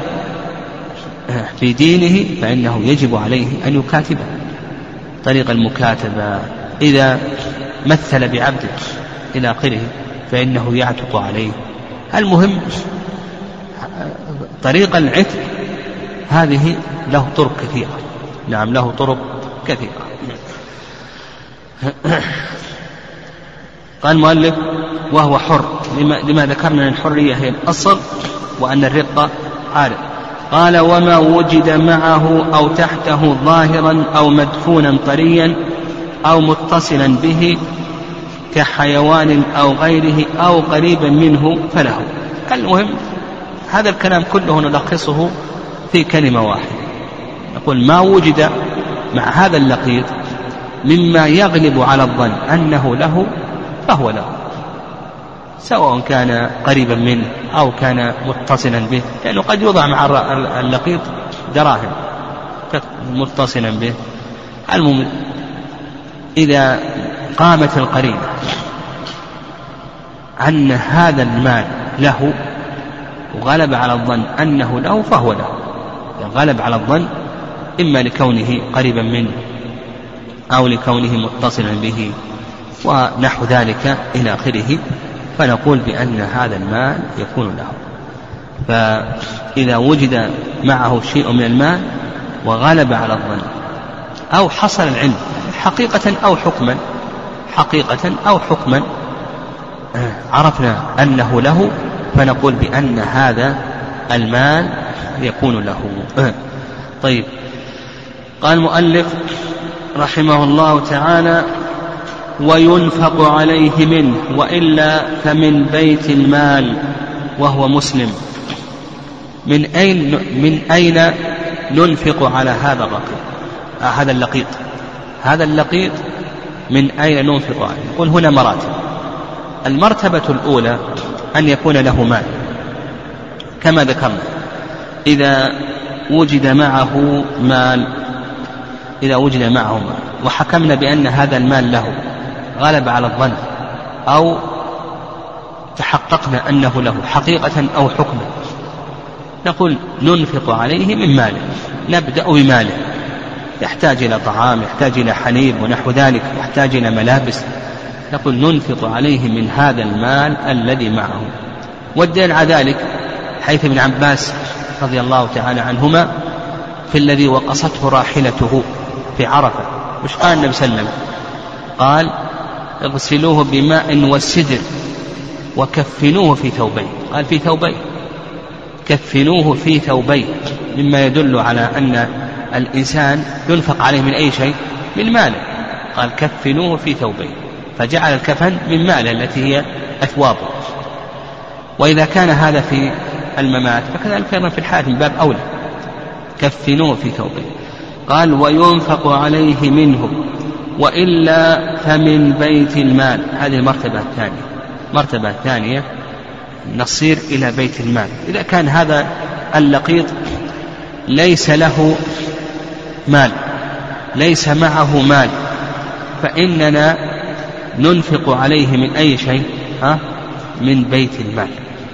في دينه فإنه يجب عليه أن يكاتبه، طريق المكاتبة. إذا مثل بعبده إلى آخره فإنه يعتق عليه. المهم طريق العتق هذه له طرق كثيرة، نعم له طرق كثيرة. قال المؤلف وهو حر، لما ذكرنا أن الحرية هي الأصل وأن الرقة عارض. قال وما وجد معه أو تحته ظاهرا أو مدفونا طريا أو متصلا به كحيوان أو غيره أو قريبا منه فله. المهم هذا الكلام كله نلخصه في كلمة واحدة، نقول ما وجد مع هذا اللقيط مما يغلب على الظن أنه له فهو له، سواء كان قريبا منه أو كان متصلا به، لأنه قد يوضع مع اللقيط دراهم متصلا به. المهم إذا قامت القرينة أن هذا المال له وغلب على الظن أنه له فهو له، غلب على الظن إما لكونه قريبا منه أو لكونه متصلا به ونحو ذلك إلى آخره، فنقول بأن هذا المال يكون له. فإذا وجد معه شيء من المال وغلب على الظن أو حصل العلم حقيقة أو حكما، حقيقة أو حكما عرفنا أنه له فنقول بأن هذا المال يكون له. طيب، قال المؤلف رحمه الله تعالى: وينفق عليه منه وإلا فمن بيت المال وهو مسلم. من أين, من أين ننفق على هذا الرقيق؟ آه هذا اللقيط هذا اللقيط من أين ننفق عليه؟ نقول هنا مراتب. المرتبة الأولى أن يكون له مال كما ذكرنا، إذا وجد معه مال إذا وجد معه مال وحكمنا بأن هذا المال له، غلب على الظن أو تحققنا أنه له حقيقة أو حكما، نقول ننفق عليه من ماله. نبدأ بماله، يحتاج إلى طعام، يحتاج إلى حليب ونحو ذلك، يحتاج إلى ملابس، نقول ننفق عليه من هذا المال الذي معه. والدين على ذلك، حيث ابن عباس رضي الله تعالى عنهما في الذي وقصته راحلته في عرفة، مش قال النبي صلى الله عليه وسلم؟ قال: اغسلوه بماء والسدر وكفنوه في ثوبين. قال في ثوبين، كفنوه في ثوبين، مما يدل على أن الإنسان ينفق عليه من أي شيء؟ من ماله. قال كفنوه في ثوبين، فجعل الكفن من ماله التي هي أثوابه. وإذا كان هذا في الممات فكذلك أيضا في الحياة من باب أولى، كفنوه في ثوبين. قال: وينفق عليه منه وإلا فمن بيت المال. هذه المرتبة الثانية. مرتبة الثانية نصير إلى بيت المال. إذا كان هذا اللقيط ليس له مال، ليس معه مال، فإننا ننفق عليه من أي شيء؟ ها؟ من بيت المال،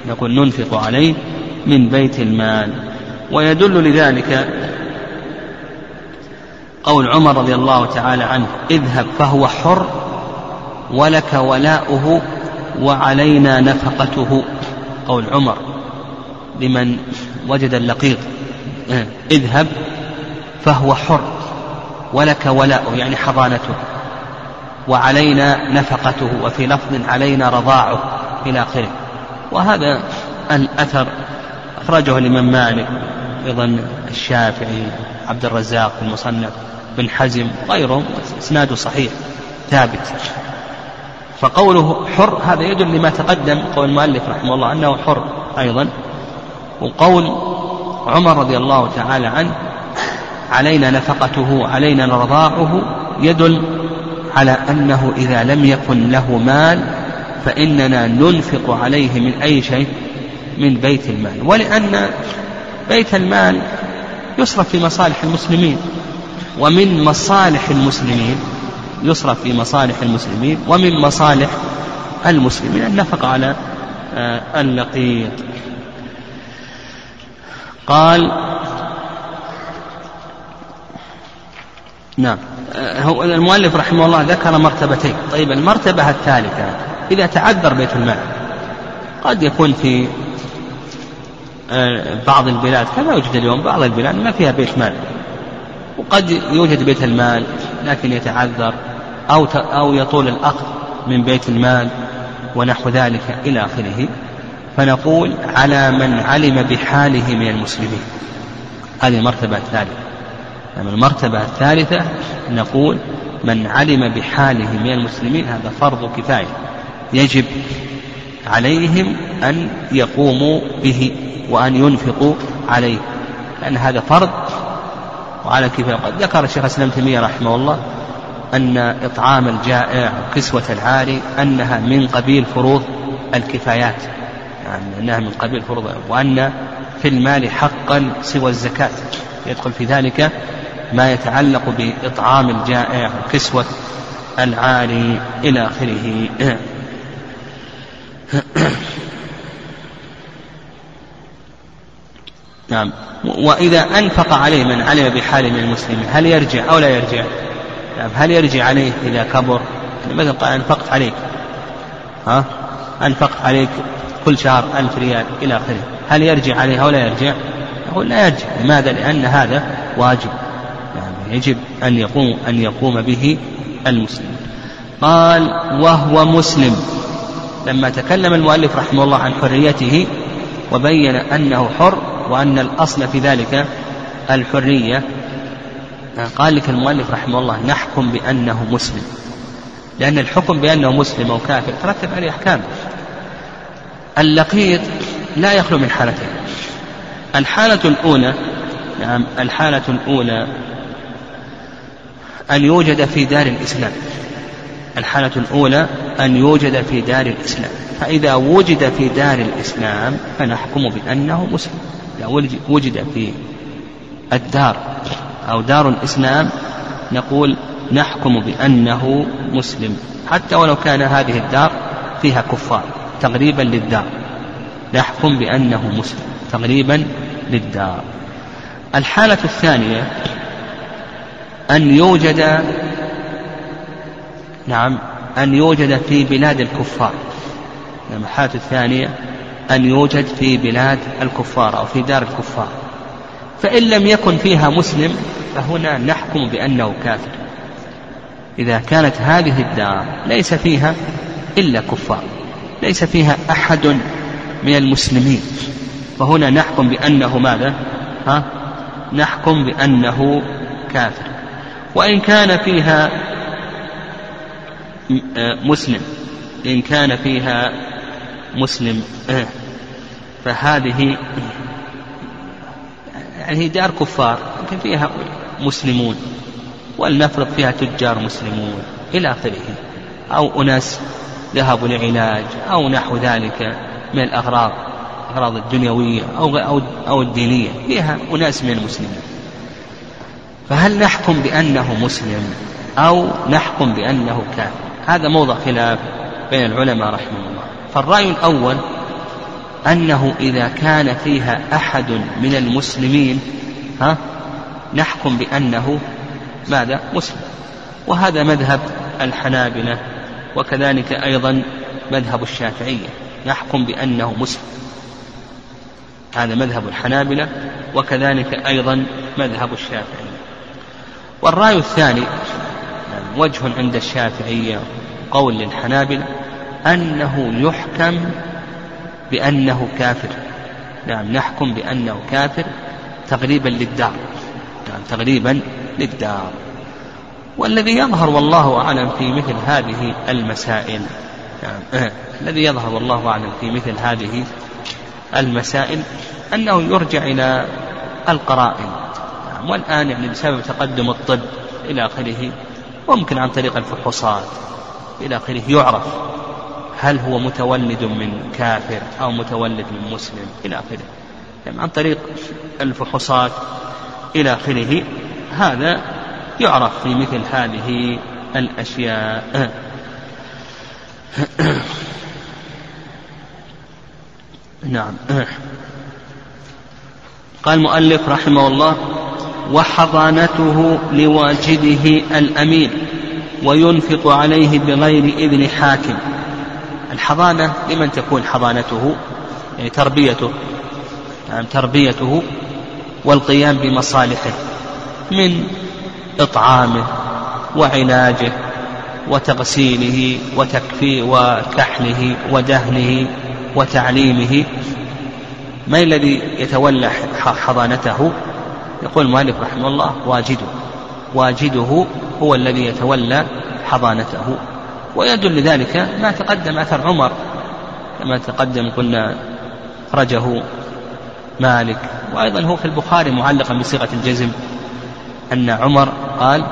نقول ننفق عليه من بيت المال. ويدل لذلك قول عمر رضي الله تعالى عنه: اذهب فهو حر ولك ولاؤه وعلينا نفقته. قول عمر لمن وجد اللقيط: اذهب فهو حر ولك ولاؤه، يعني حضانته، وعلينا نفقته، وفي لفظ علينا رضاعه إلى آخره. وهذا الأثر أخرجه الإمام مالك، أيضا الشافعي، عبد الرزاق في المصنف، بن حزم وغيرهم، إسناده صحيح ثابت. فقوله حر هذا يدل لما تقدم، قول المؤلف رحمه الله أنه حر أيضا، وقول عمر رضي الله تعالى عنه علينا نفقته علينا رضاعه يدل على أنه إذا لم يكن له مال فإننا ننفق عليه من أي شيء؟ من بيت المال. ولأن بيت المال يصرف في مصالح المسلمين، ومن مصالح المسلمين يصرف في مصالح المسلمين ومن مصالح المسلمين النفقة على اللقيط. قال نعم، المؤلف رحمه الله ذكر مرتبتين. طيب، المرتبة الثالثة إذا تعذر بيت المال، قد يكون في بعض البلاد كما يوجد اليوم بعض البلاد ما فيها بيت مال، وقد يوجد بيت المال لكن يتعذر أو أو يطول الأخذ من بيت المال ونحو ذلك إلى آخره. فنقول على من علم بحاله من المسلمين. هذه المرتبة الثالثة. المرتبة الثالثة نقول من علم بحاله من المسلمين، هذا فرض كفاية يجب عليهم أن يقوموا به وأن ينفقوا عليه، لأن هذا فرض وعلى كفاية. قد ذكر الشيخ الإسلام ابن تيمية رحمه الله أن إطعام الجائع وكسوة العاري أنها من قبيل فروض الكفايات، يعني أنها من قبيل فروض، وأن في المال حقا سوى الزكاة، يدخل في ذلك ما يتعلق بإطعام الجائع وكسوة العاري إلى آخره. نعم. وإذا أنفق عليه من علم بحاله من المسلمين، هل يرجع أو لا يرجع؟ نعم، هل يرجع عليه إذا كبر؟ مثلا قال أنفقت عليك ها أنفقت عليك كل شهر ألف ريال إلى آخره، هل يرجع عليه أو لا يرجع؟ نقول لا يرجع. لماذا؟ لأن هذا واجب، يعني يجب أن يقوم أن يقوم به المسلم. قال وهو مسلم. لما تكلم المؤلف رحمه الله عن حريته وبين أنه حر وأن الأصل في ذلك الحرية، قال لك المؤلف رحمه الله نحكم بأنه مسلم، لأن الحكم بأنه مسلم أو كافر ترتب عليه أحكام. اللقيط لا يخلو من حالتين. الحالة الأولى نعم الحالة الأولى أن يوجد في دار الإسلام، الحالة الأولى أن يوجد في دار الإسلام، فإذا وجد في دار الإسلام فنحكم بأنه مسلم. إذا وجد في الدار أو دار الإسلام نقول نحكم بأنه مسلم، حتى ولو كان هذه الدار فيها كفار تقريبا للدار، نحكم بأنه مسلم تقريبا للدار. الحالة الثانية أن يوجد نعم أن يوجد في بلاد الكفار، نعم الحالة الثانية أن يوجد في بلاد الكفار أو في دار الكفار، فإن لم يكن فيها مسلم فهنا نحكم بأنه كافر، إذا كانت هذه الدار ليس فيها إلا كفار، ليس فيها أحد من المسلمين، فهنا نحكم بأنه ماذا؟ ها؟ نحكم بأنه كافر. وإن كان فيها مسلم، إن كان فيها مسلم فهذه يعني دار كفار لكن فيها مسلمون، ولنفرض فيها تجار مسلمون إلى آخره، أو أناس ذهبوا لعلاج أو نحو ذلك من الأغراض، أغراض الدنيوية أو أو أو الدينية، فيها أناس من المسلمين، فهل نحكم بأنه مسلم أو نحكم بأنه كافر؟ هذا موضع خلاف بين العلماء رحمه الله. فالرأي الأول أنه إذا كان فيها أحد من المسلمين ها نحكم بأنه ماذا؟ مسلم، وهذا مذهب الحنابلة، وكذلك أيضا مذهب الشافعية، نحكم بأنه مسلم، هذا مذهب الحنابلة، وكذلك أيضا مذهب الشافعية. والرأي الثاني وجه عند الشافعية قول للحنابلة أنه يحكم بأنه كافر، نعم نحكم بأنه كافر تقريبا للدار، نعم تقريبا للدار. والذي يظهر والله أعلم في مثل هذه المسائل، نعم الذي يظهر والله أعلم في مثل هذه المسائل أنه يرجع إلى القرائن، نعم والآن يعني بسبب تقدم الطب إلى آخره، وممكن عن طريق الفحوصات إلى آخره يعرف هل هو متولد من كافر أو متولد من مسلم إلى آخره، يعني عن طريق الفحوصات إلى آخره، هذا يعرف في مثل هذه الأشياء. نعم قال المؤلف رحمه الله وحضانته لواجده الأمير وينفق عليه بغير إذن حاكم. الحضانة لمن تكون حضانته؟ يعني تربيته، يعني تربيته والقيام بمصالحه من إطعامه وعلاجه وتغسيله وتكفيه وكحله ودهنه وتعليمه. ما الذي يتولى حضانته؟ يقول المؤلف رحمه الله واجده، واجده هو الذي يتولى حضانته. ويدل لذلك ما تقدم أثر عمر، كما تقدم قلنا خرجه مالك، وأيضا هو في البخاري معلقا بصيغة الجزم أن عمر قال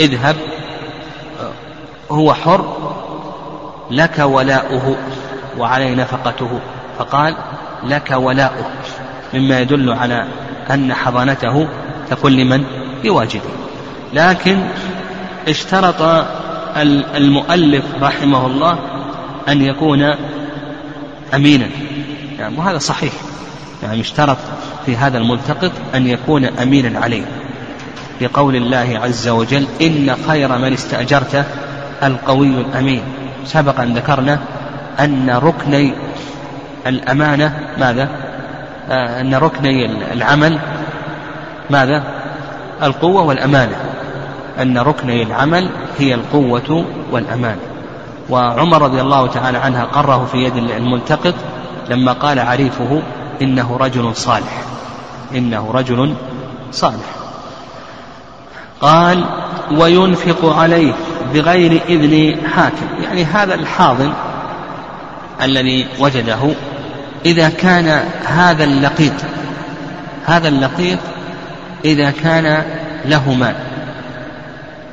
اذهب هو حر لك ولاؤه وعلي نفقته، فقال لك ولاؤه، مما يدل على أن حضانته تكون لمن؟ لواجده. لكن اشترط المؤلف رحمه الله أن يكون أمينا، يعني وهذا صحيح، يعني اشترط في هذا الملتقط أن يكون أمينا عليه، لقول الله عز وجل إن خير من استأجرت القوي الأمين. سبق أن ذكرنا أن ركني الأمانة ماذا؟ أن ركني العمل ماذا؟ القوة والأمانة، أن ركني العمل هي القوة والأمانة، وعمر رضي الله تعالى عنها قره في يد الملتقط لما قال عريفه إنه رجل صالح إنه رجل صالح. قال وينفق عليه بغير إذن حاكم، يعني هذا الحاضن الذي وجده إذا كان هذا اللقيط هذا اللقيط إذا كان له مال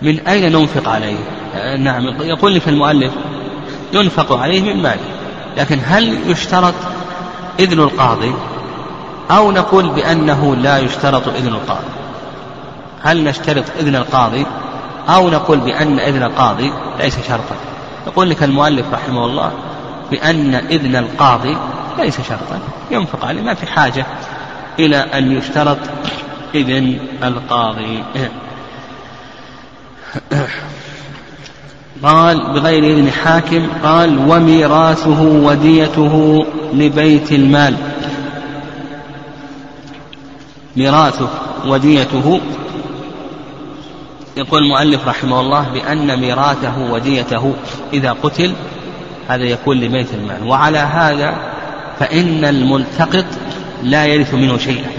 من أين ننفق عليه؟ نعم، يقول لك المؤلف ينفق عليه من ماله، لكن هل يشترط إذن القاضي أو نقول بأنه لا يشترط إذن القاضي؟ هل نشترط إذن القاضي أو نقول بأن إذن القاضي ليس شرطا؟ يقول لك المؤلف رحمه الله بأن إذن القاضي ليس شرطا، ينفق عليه، ما في حاجة إلى أن يشترط إذن القاضي. قال بغير إذن حاكم. قال وميراثه وديته لبيت المال، ميراثه وديته، يقول المؤلف رحمه الله بأن ميراثه وديته إذا قتل هذا يكون لبيت المال، وعلى هذا فإن الملتقط لا يرث منه شيئا،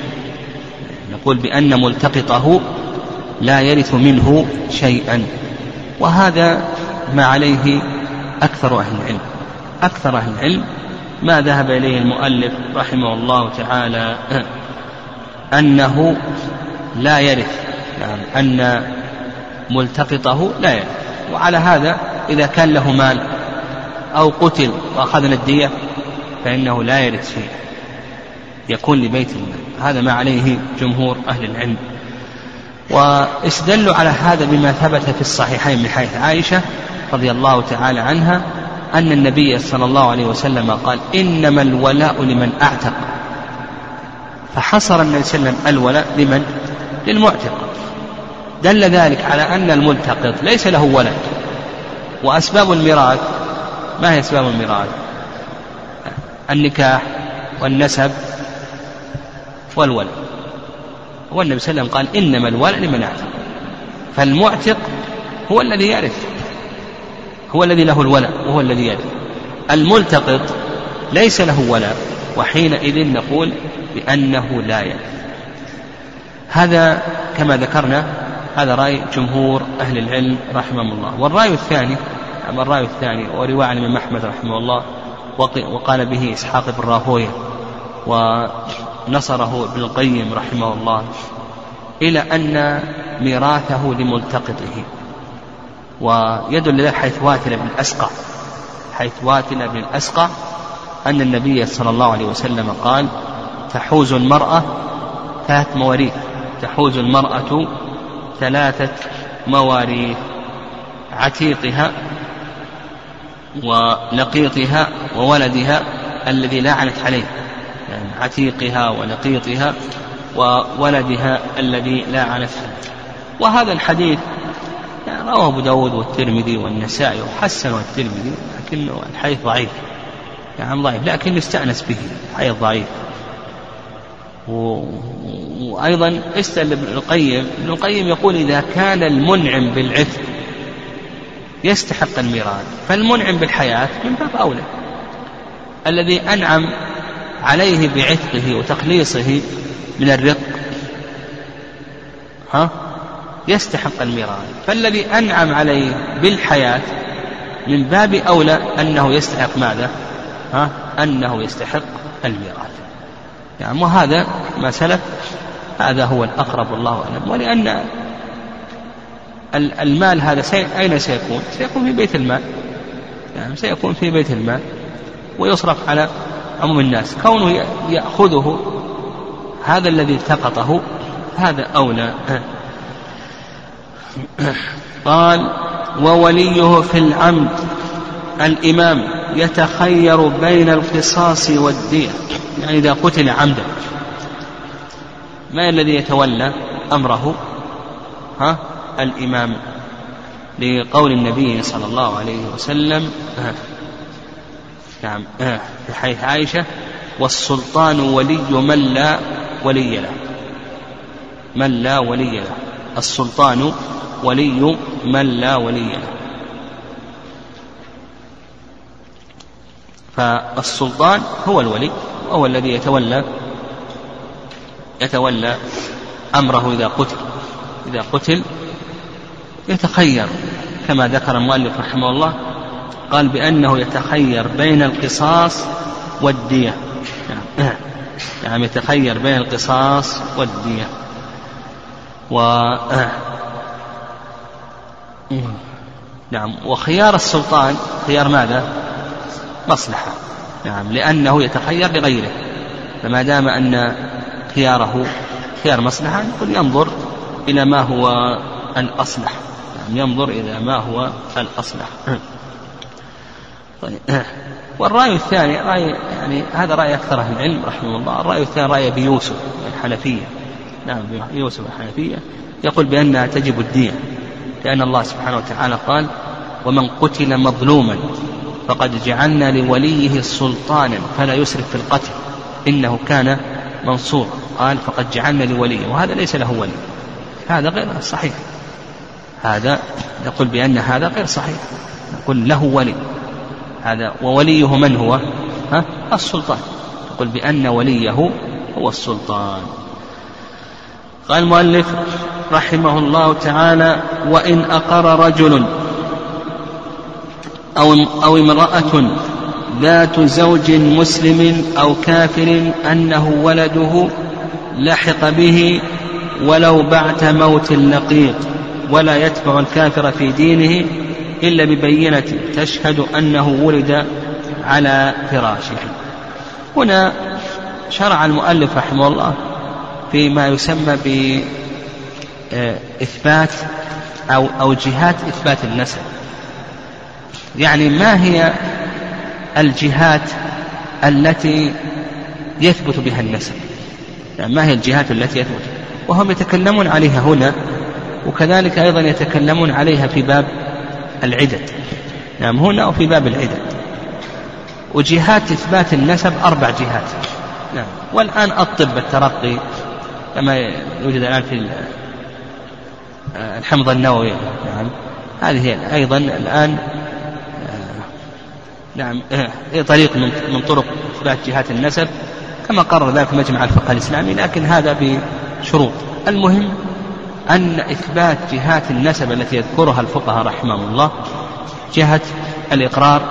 نقول بأن ملتقطه لا يرث منه شيئا، وهذا ما عليه أكثر أهل العلم أكثر أهل العلم ما ذهب إليه المؤلف رحمه الله تعالى أنه لا يرث، يعني أن ملتقطه لا يرث. وعلى هذا إذا كان له مال أو قتل وأخذنا الدية فإنه لا يرث شيئا، يكون لبيت المال. هذا ما عليه جمهور أهل العلم، واستدلوا على هذا بما ثبت في الصحيحين من حيث عائشة رضي الله تعالى عنها أن النبي صلى الله عليه وسلم قال إنما الولاء لمن أعتق، فحصر النبي صلى الله عليه وسلم الولاء لمن؟ للمعتق. دل ذلك على أن الملتقط ليس له ولد، وأسباب الميراث ما هي أسباب الميراث؟ النكاح والنسب والولد، والنبي صلى الله عليه وسلم قال إنما الولد لمن أعتق، فالمعتق هو الذي يرث، هو الذي له الولد وهو الذي يرث. الملتقط ليس له ولد، وحينئذ نقول بأنه لا يرث. هذا كما ذكرنا هذا رأي جمهور أهل العلم رحمهم الله. والرأي الثاني أما الرأي الثاني ورواية عن الإمام أحمد رحمه الله، وقال به إسحاق بن راهويه ونصره ابن القيم رحمه الله، إلى أن ميراثه لملتقطه، ويدل له حيث واتل بن الأسقع حيث واتل بن الأسقع أن النبي صلى الله عليه وسلم قال تحوز المرأة ثلاث مواريث تحوز المرأة ثلاثة مواريث عتيقها ولقيطها وولدها الذي لا عنت عليه، يعني عتيقها ولقيطها وولدها الذي لا عنت عليه. وهذا الحديث يعني رواه أبو داود والترمذي والنسائي وحسنه الترمذي، لكنه الحديث ضعيف، يعني ضعيف لكن يستأنس به، حديث ضعيف. وأيضا استدل ابن القيم ابن القيم يقول إذا كان المنعم بالعتق يستحق الميراث، فالمنعم بالحياة من باب أولى، الذي أنعم عليه بعتقه وتخليصه من الرق ها يستحق الميراث، فالذي أنعم عليه بالحياة من باب أولى أنه يستحق ماذا؟ ها أنه يستحق الميراث. يعني وهذا ما سلف، هذا هو الأقرب والله أعلم. ولأن المال هذا أين سيكون؟ سيكون في بيت المال، يعني سيكون في بيت المال ويصرف على عموم الناس. كونه يأخذه هذا الذي التقطه هذا أولى. قال ووليه في العمد الإمام يتخير بين القصاص والدية، يعني إذا قتل عمدا ما الذي يتولى أمره؟ ها الإمام، لقول النبي صلى الله عليه وسلم نعم في حديث عائشة والسلطان ولي من لا ولي له من لا ولي له السلطان ولي من لا ولي له. فالسلطان هو الولي وهو الذي يتولى يتولى أمره إذا قتل إذا قتل يتخير كما ذكر المؤلف رحمه الله، قال بأنه يتخير بين القصاص والدية، يعني يتخير بين القصاص والدية. و نعم وخيار السلطان خيار ماذا؟ مصلحة، نعم، لأنه يتخير لغيره، فما دام أن خياره خيار مصلحة يقول ينظر إلى ما هو الأصلح، نعم، ينظر إلى ما هو الأصلح. طيب. والرأي الثاني رأي، يعني هذا رأي أكثر أهل العلم رحمه الله، الرأي الثاني رأي أبي يوسف الحنفية، نعم، يوسف الحنفية يقول بأنها تجب الدية، لأن الله سبحانه وتعالى قال ومن قتل مظلوما فقد جعلنا لوليه سلطانا فلا يسرف في القتل إنه كان منصورا، قال فقد جعلنا لوليه، وهذا ليس له ولي، هذا غير صحيح، هذا يقول بأن هذا غير صحيح، يقول له ولي هذا، ووليه من هو؟ ها؟ السلطان، يقول بأن وليه هو السلطان. قال المؤلف رحمه الله تعالى وإن أقر رجل أو أو امرأة ذات زوج مسلم أو كافر أنه ولده لحق به ولو بعد موت اللقيط ولا يتبع الكافر في دينه إلا ببينة تشهد أنه ولد على فراشه. هنا شرع المؤلف رحمه الله فيما يسمى بإثبات أو أو جهات إثبات النسب، يعني ما هي الجهات التي يثبت بها النسب، يعني ما هي الجهات التي يثبت، وهم يتكلمون عليها هنا، وكذلك أيضا يتكلمون عليها في باب العدد، نعم، هنا أو في باب العدد. وجهات إثبات النسب أربع جهات، نعم، والآن الطب الترقي كما يوجد الآن في الحمض النووي، نعم، هذه أيضا الآن، نعم، هي طريق من طرق إثبات جهات النسب كما قرر ذلك مجمع الفقه الإسلامي، لكن هذا بشروط. المهم أن إثبات جهات النسب التي يذكرها الفقهاء رحمهم الله جهة الإقرار،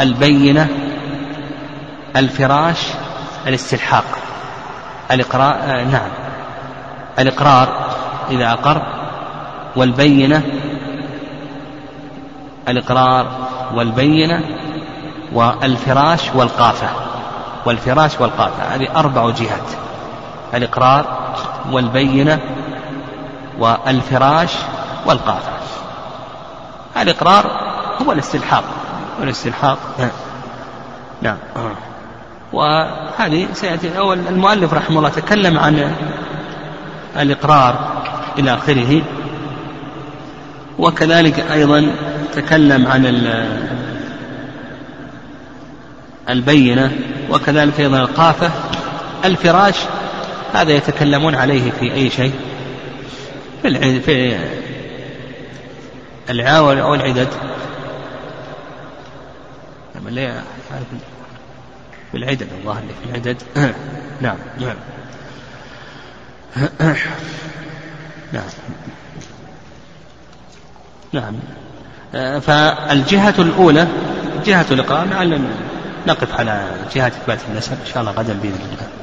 البينة، الفراش، الاستلحاق. الإقرار، نعم، الإقرار إذا أقر، والبينة، الإقرار والبينة، والفراش والقافة، والفراش والقافة، هذه أربع جهات، الإقرار والبينة والفراش والقافة. الإقرار هو الاستلحاق، والاستلحاق، نعم، وهذه سيأتي. أول المؤلف رحمه الله تكلم عن الإقرار إلى آخره، وكذلك أيضا تكلم عن البينة، وكذلك أيضا القافة. الفراش هذا يتكلمون عليه في أي شيء، في العاول أو العدد، في العدد، الظاهر في العدد، نعم، نعم، نعم، نعم. فالجهة الأولى جهة الإقرار، نقف على جهة إثبات النسب إن شاء الله غدا بإذن الله.